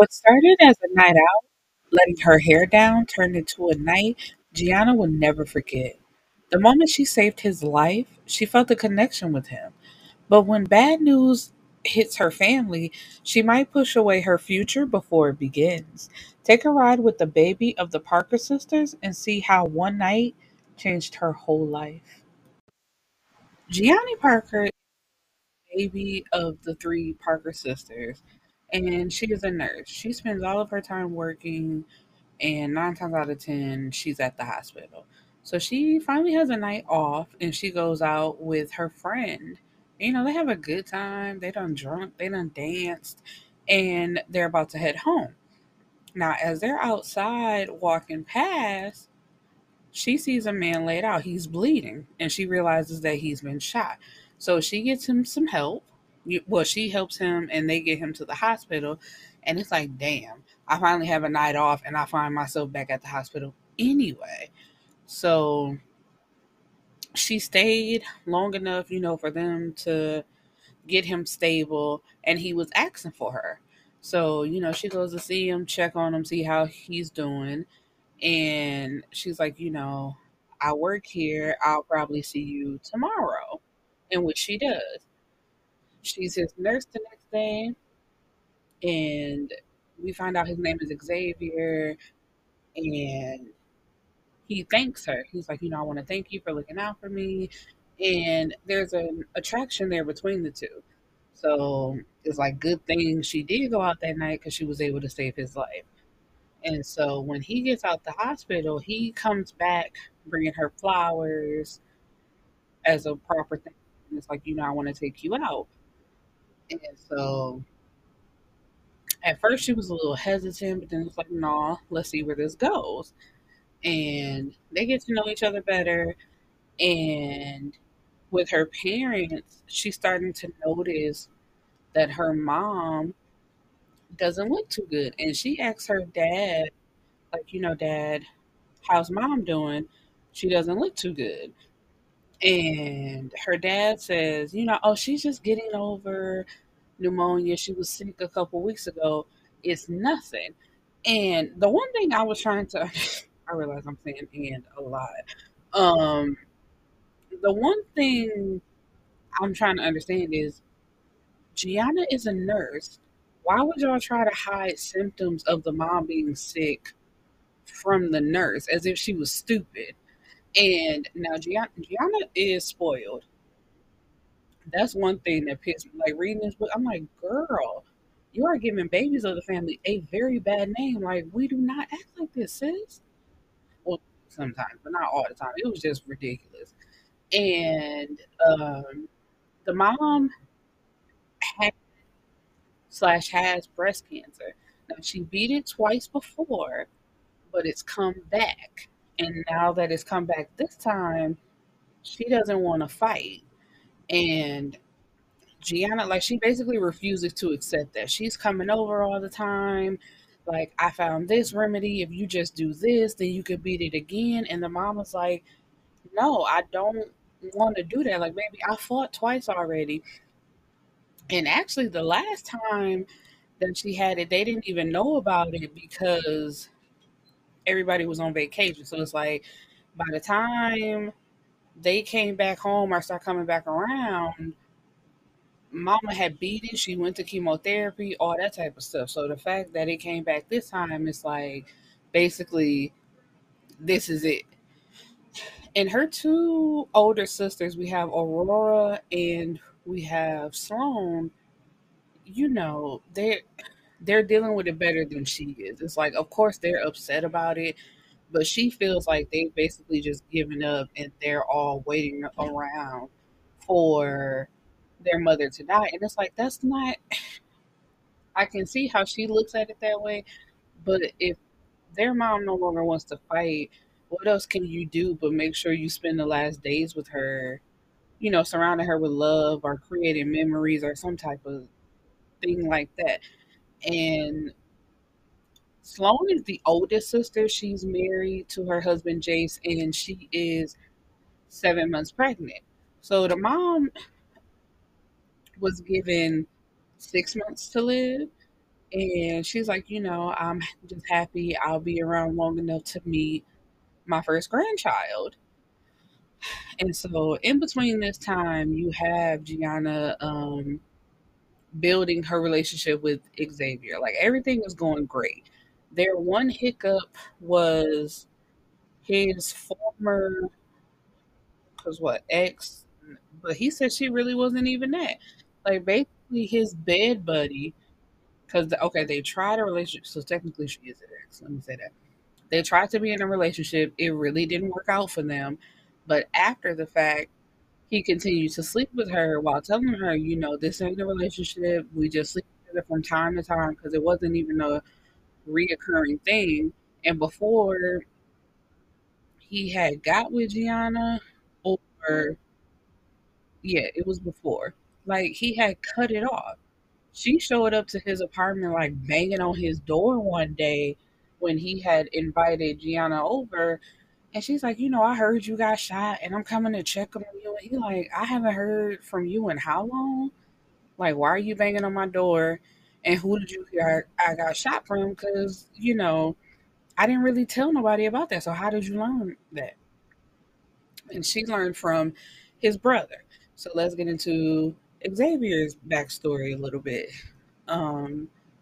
What started as a night out, letting her hair down, turned into a night Gianna will never forget. The moment she saved his life, she felt a connection with him. But when bad news hits her family, she might push away her future before it begins. Take a ride with the baby of the Parker sisters and see how one night changed her whole life. Gianni Parker is the baby of the three Parker sisters, and she is a nurse. She spends all of her time working, and 9 times out of 10, she's at the hospital. So she finally has a night off, and she goes out with her friend. They have a good time. They done drunk. They done danced. And they're about to head home. Now, as they're outside walking past, she sees a man laid out. He's bleeding. And she realizes that he's been shot. So she gets him some help. Well, she helps him, and they get him to the hospital. And it's like, damn, I finally have a night off, and I find myself back at the hospital anyway. So she stayed long enough, for them to get him stable, and he was asking for her. So, she goes to see him, check on him, see how he's doing. And she's like, I work here. I'll probably see you tomorrow. And which she does. She's his nurse the next day. And we find out his name is Xavier. And he thanks her. He's like, I want to thank you for looking out for me. And there's an attraction there between the two. So it's like, good thing she did go out that night because she was able to save his life. And so when he gets out the hospital, he comes back bringing her flowers as a proper thing. And it's like, I want to take you out. And so at first she was a little hesitant, but then it's like, no, let's see where this goes. And they get to know each other better. And with her parents, she's starting to notice that her mom doesn't look too good. And she asks her dad, like, Dad, how's mom doing? She doesn't look too good. And her dad says, oh, she's just getting over pneumonia. She was sick a couple weeks ago. It's nothing. And the one thing I was trying to I realize I'm saying "and" a lot. The one thing I'm trying to understand is Gianna is a nurse. Why would y'all try to hide symptoms of the mom being sick from the nurse as if she was stupid? And now Gianna is spoiled. That's one thing that pissed me. Like reading this book, I'm like, girl, you are giving babies of the family a very bad name. Like, we do not act like this, sis. Sometimes, but not all the time. It was just ridiculous. And the mom has breast cancer. Now, she beat it twice before, but it's come back. And now that it's come back this time, she doesn't want to fight. And Gianna, she basically refuses to accept that. She's coming over all the time. Like, I found this remedy. If you just do this, then you could beat it again. And the mom was like, no, I don't want to do that. Like, baby, I fought twice already. And actually, the last time that she had it, they didn't even know about it because everybody was on vacation. So it's like, by the time they came back home or start coming back around, mama had beat it. She went to chemotherapy, all that type of stuff. So the fact that it came back this time, it's like, basically, this is it. And her two older sisters, we have Aurora and we have Sloane, they're dealing with it better than she is. It's like, of course, they're upset about it, but she feels like they've basically just given up and they're all waiting around for their mother to die. And it's like, that's not, I can see how she looks at it that way, but if their mom no longer wants to fight, what else can you do but make sure you spend the last days with her, surrounding her with love or creating memories or some type of thing like that. And Sloane is the oldest sister. She's married to her husband Jace, and she is 7 months pregnant. So the mom was given 6 months to live, And she's like, I'm just happy I'll be around long enough to meet my first grandchild. And so in between this time, you have Gianna building her relationship with Xavier. Like, everything is going great. Their one hiccup was his former, ex, but he said she really wasn't even that. Like, basically his bed buddy, because, they tried a relationship, so technically she is an ex, let me say that. They tried to be in a relationship, it really didn't work out for them, but after the fact, he continued to sleep with her while telling her, this ain't a relationship, we just sleep together from time to time, because it wasn't even a reoccurring thing. And before he had got with Gianna, it was before. Like, he had cut it off. She showed up to his apartment, like, banging on his door one day when he had invited Gianna over. And she's like, I heard you got shot, and I'm coming to check on you. And he like, I haven't heard from you in how long? Like, why are you banging on my door? And who did you hear I got shot from? Because, I didn't really tell nobody about that. So how did you learn that? And she learned from his brother. So let's get into Xavier's backstory a little bit.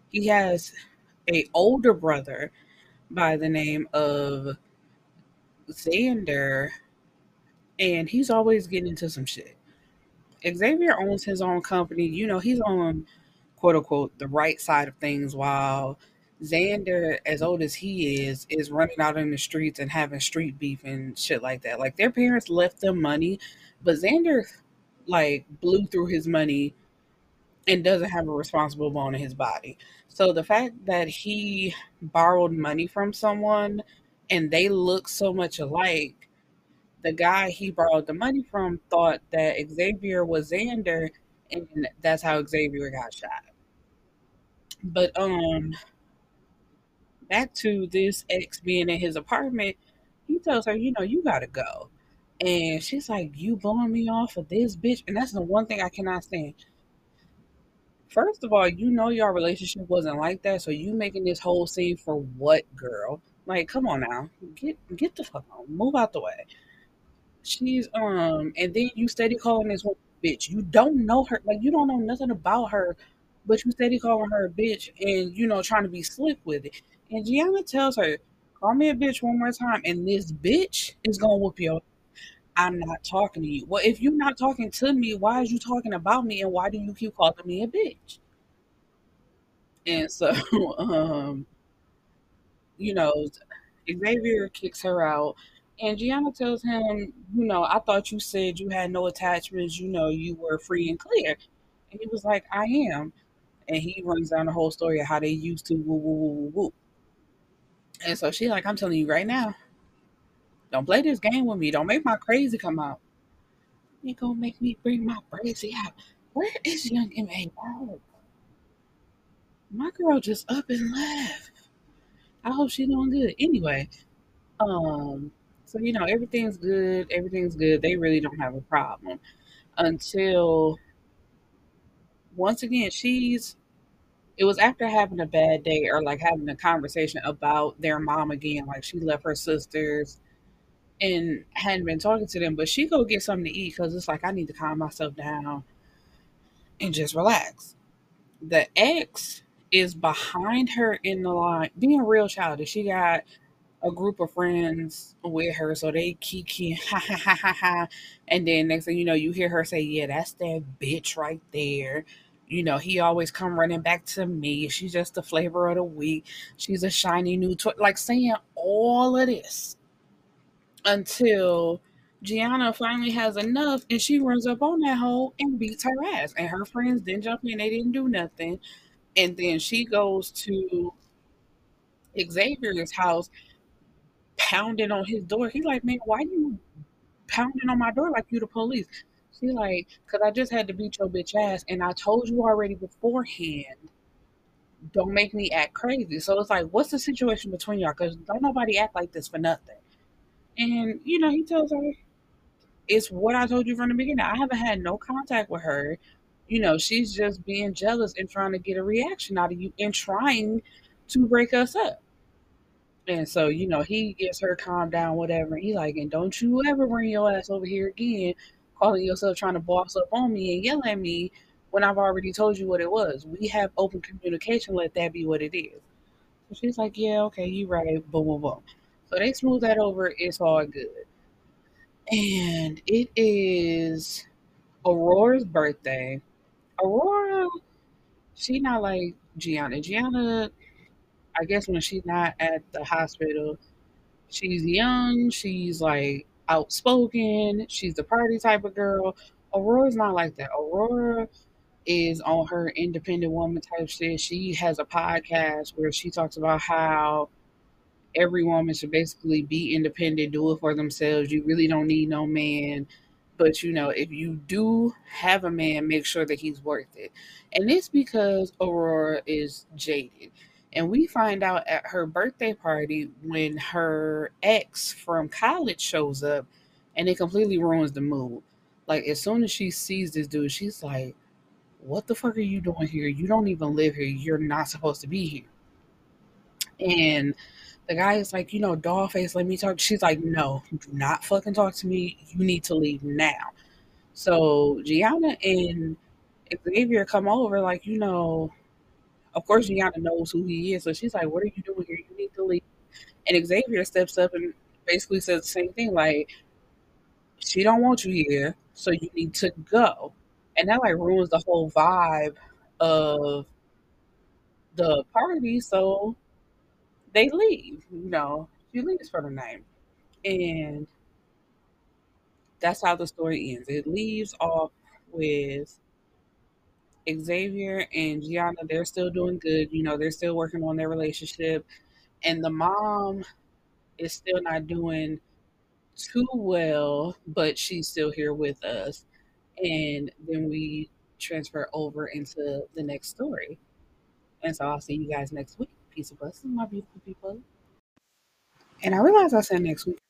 He has an older brother by the name of Xander, and he's always getting into some shit. Xavier owns his own company. He's on, quote unquote, the right side of things, while Xander, as old as he is running out in the streets and having street beef and shit like that. Like, their parents left them money, but Xander, like, blew through his money and doesn't have a responsible bone in his body. So the fact that he borrowed money from someone and they look so much alike, the guy he borrowed the money from thought that Xavier was Xander, and that's how Xavier got shot. But, back to this ex being in his apartment, he tells her, you gotta go. And she's like, you blowing me off of this bitch? And that's the one thing I cannot stand. First of all, your relationship wasn't like that, so you making this whole scene for what, girl? Like, come on now. Get the fuck on. Move out the way. She's, and then you steady calling this one bitch. You don't know her. Like, you don't know nothing about her, but you steady calling her a bitch and, trying to be slick with it. And Gianna tells her, call me a bitch one more time, and this bitch is going to whoop your ass. I'm not talking to you. Well, if you're not talking to me, why is you talking about me, and why do you keep calling me a bitch? And so, Xavier kicks her out, and Gianna tells him, I thought you said you had no attachments, you were free and clear. And he was like, I am. And he runs down the whole story of how they used to woo, woo, woo, woo, woo. And so she's like, I'm telling you right now, don't play this game with me. Don't make my crazy come out. You gonna make me bring my crazy out. Where is young M.A.? My girl just up and left. I hope she's doing good. Anyway, so, everything's good. Everything's good. They really don't have a problem until, once again, it was after having a bad day, or like having a conversation about their mom again. Like, she left her sisters and hadn't been talking to them, but she go get something to eat because it's like, I need to calm myself down and just relax. The ex is behind her in the line, being real childish. She got a group of friends with her, so they kiki, ha ha ha ha ha. And then next thing you hear her say, yeah, that's that bitch right there. He always come running back to me. She's just the flavor of the week. She's a shiny new toy. Like, saying all of this until Gianna finally has enough, and she runs up on that hoe and beats her ass. And her friends didn't jump in. They didn't do nothing. And then she goes to Xavier's house, pounding on his door. He's like, man, why you pounding on my door like you the police? She's like, because I just had to beat your bitch ass, and I told you already beforehand, don't make me act crazy. So it's like, what's the situation between y'all? Because don't nobody act like this for nothing. And, he tells her, it's what I told you from the beginning. I haven't had no contact with her You know, she's just being jealous and trying to get a reaction out of you and trying to break us up. And so, you know, he gets her calmed down, whatever. And he's like, and don't you ever bring your ass over here again, calling yourself trying to boss up on me and yell at me when I've already told you what it was. We have open communication. Let that be what it is. So she's like, yeah, okay, you right. Boom, boom, boom. So they smooth that over. It's all good. And it is Aurora's birthday. Aurora, she not like Gianna. Gianna, I guess when she's not at the hospital, she's young, she's like outspoken, she's the party type of girl. Aurora's not like that. Aurora is on her independent woman type shit. She has a podcast where she talks about how every woman should basically be independent, do it for themselves. You really don't need no man. But, you know, if you do have a man, make sure that he's worth it. And it's because Aurora is jaded. And we find out at her birthday party when her ex from college shows up, and it completely ruins the mood. Like, as soon as she sees this dude, she's like, what the fuck are you doing here? You don't even live here. You're not supposed to be here. And the guy is like, you know, doll face, let me talk. She's like, no, do not fucking talk to me. You need to leave now. So Gianna and Xavier come over, like, you know, of course Gianna knows who he is. So she's like, what are you doing here? You need to leave. And Xavier steps up and basically says the same thing. Like, she don't want you here, so you need to go. And that, like, ruins the whole vibe of the party. So they leave, you know, she leaves for the night. And that's how the story ends. It leaves off with Xavier and Gianna. They're still doing good. You know, they're still working on their relationship. And the mom is still not doing too well, but she's still here with us. And then we transfer over into the next story. And so I'll see you guys next week. Peace of blessings, my beautiful people. And I realize I said next week.